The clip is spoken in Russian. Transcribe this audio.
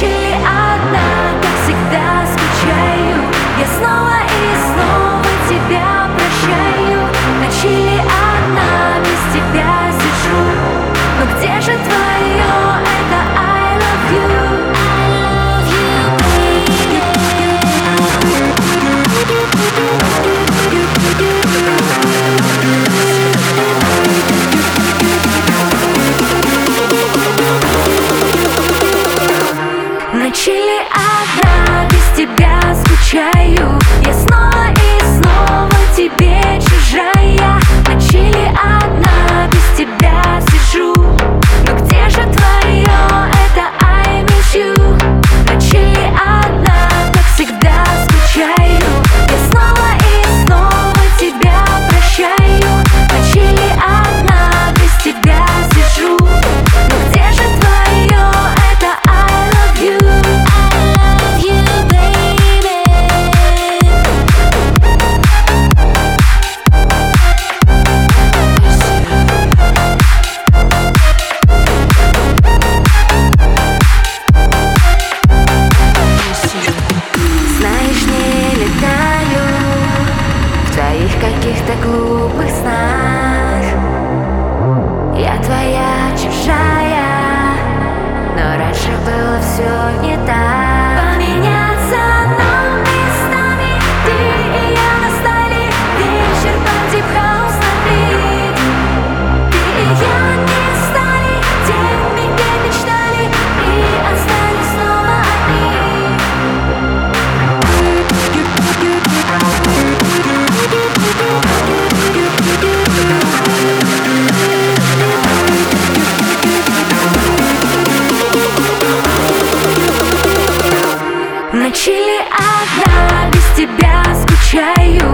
Будучи одна, как всегда скучаю, я снова и снова тебя прощаю. Ночи одна, без тебя сижу, но где же твое это I love you? Ночи одна, без тебя скучаю, я снова и снова тебе чужая. Ночи одна, без тебя сижу, но где же твое это I miss you? Ночи одна, как всегда скучаю, я снова и снова тебя прощаю. Ночи одна, без тебя сижу, но где же твое это I love you? Каких-то глупых снах я твоя чужая, но раньше было все не так. Поменяться нам местами, ты и я настали, вечер по дип-хаус на 3. Ты и я не стали теми, где мечтали, и остались снова одни. Ночи одна, без тебя скучаю.